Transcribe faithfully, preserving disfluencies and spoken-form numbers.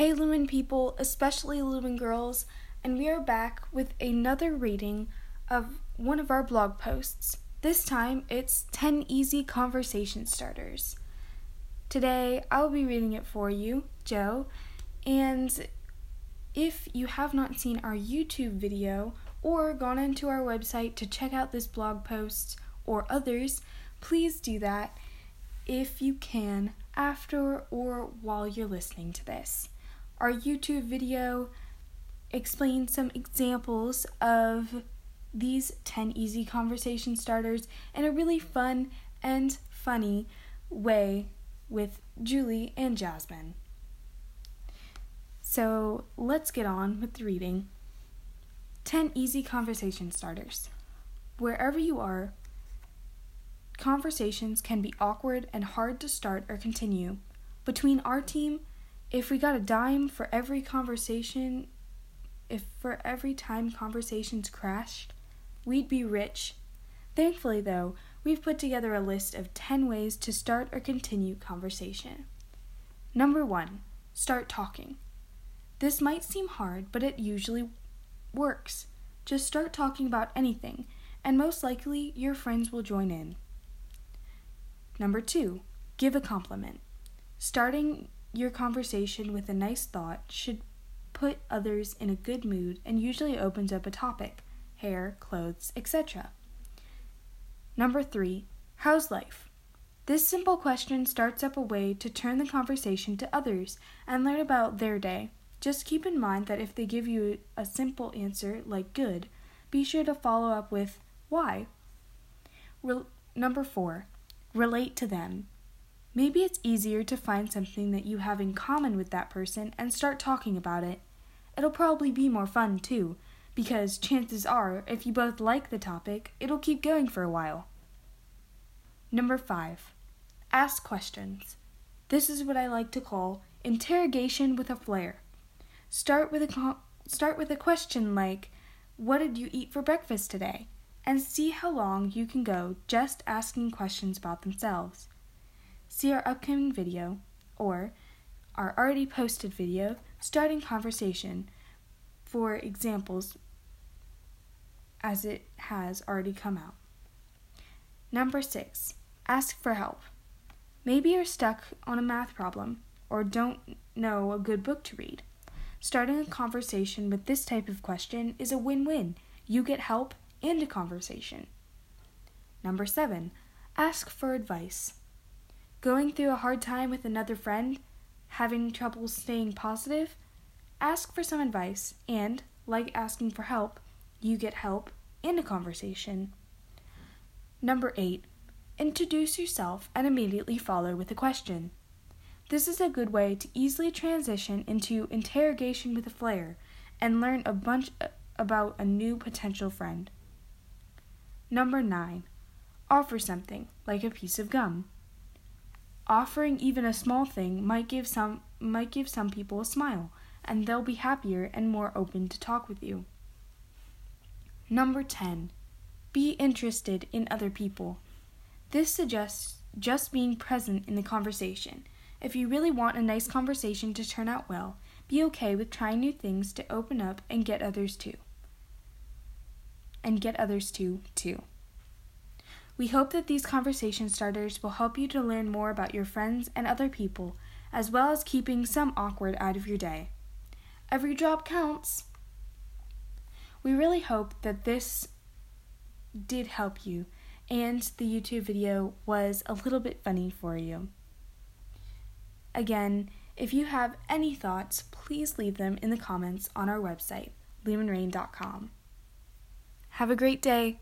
Hey Lumen people, especially Lumen girls, and we are back with another reading of one of our blog posts. This time it's ten Easy Conversation Starters. Today I'll be reading it for you, Joe, and if you have not seen our YouTube video or gone into our website to check out this blog post or others, please do that if you can after or while you're listening to this. Our YouTube video explains some examples of these ten easy conversation starters in a really fun and funny way with Julie and Jasmine. So let's get on with the reading. ten Easy Conversation Starters. Wherever you are, conversations can be awkward and hard to start or continue. Between our team, if we got a dime for every conversation, if for every time conversations crashed, we'd be rich. Thankfully, though, we've put together a list of ten ways to start or continue conversation. Number one, start talking. This might seem hard, but it usually works. Just start talking about anything, and most likely your friends will join in. Number two, give a compliment. Starting your conversation with a nice thought should put others in a good mood and usually opens up a topic: hair, clothes, et cetera. Number three, how's life? This simple question starts up a way to turn the conversation to others and learn about their day. Just keep in mind that if they give you a simple answer like good, be sure to follow up with why. Re- Number four, relate to them. Maybe it's easier to find something that you have in common with that person and start talking about it. It'll probably be more fun, too, because chances are, if you both like the topic, it'll keep going for a while. Number five, ask questions. This is what I like to call interrogation with a flair. Start with a com- start with a question like, "What did you eat for breakfast today?" and see how long you can go just asking questions about themselves. See our upcoming video, or our already posted video, Starting Conversation, for examples as it has already come out. Number six, ask for help. Maybe you're stuck on a math problem or don't know a good book to read. Starting a conversation with this type of question is a win-win. You get help and a conversation. Number seven, ask for advice. Going through a hard time with another friend, having trouble staying positive? Ask for some advice, and, like asking for help, you get help in a conversation. Number eight, introduce yourself and immediately follow with a question. This is a good way to easily transition into interrogation with a flair and learn a bunch about a new potential friend. Number nine, offer something, like a piece of gum. Offering even a small thing might give some might give some people a smile, and they'll be happier and more open to talk with you. Number ten, be interested in other people. This suggests just being present in the conversation. If you really want a nice conversation to turn out well, be okay with trying new things to open up and get others to. And get others to, too. We hope that these conversation starters will help you to learn more about your friends and other people, as well as keeping some awkward out of your day. Every drop counts! We really hope that this did help you, and the YouTube video was a little bit funny for you. Again, if you have any thoughts, please leave them in the comments on our website, lumen rain dot com. Have a great day!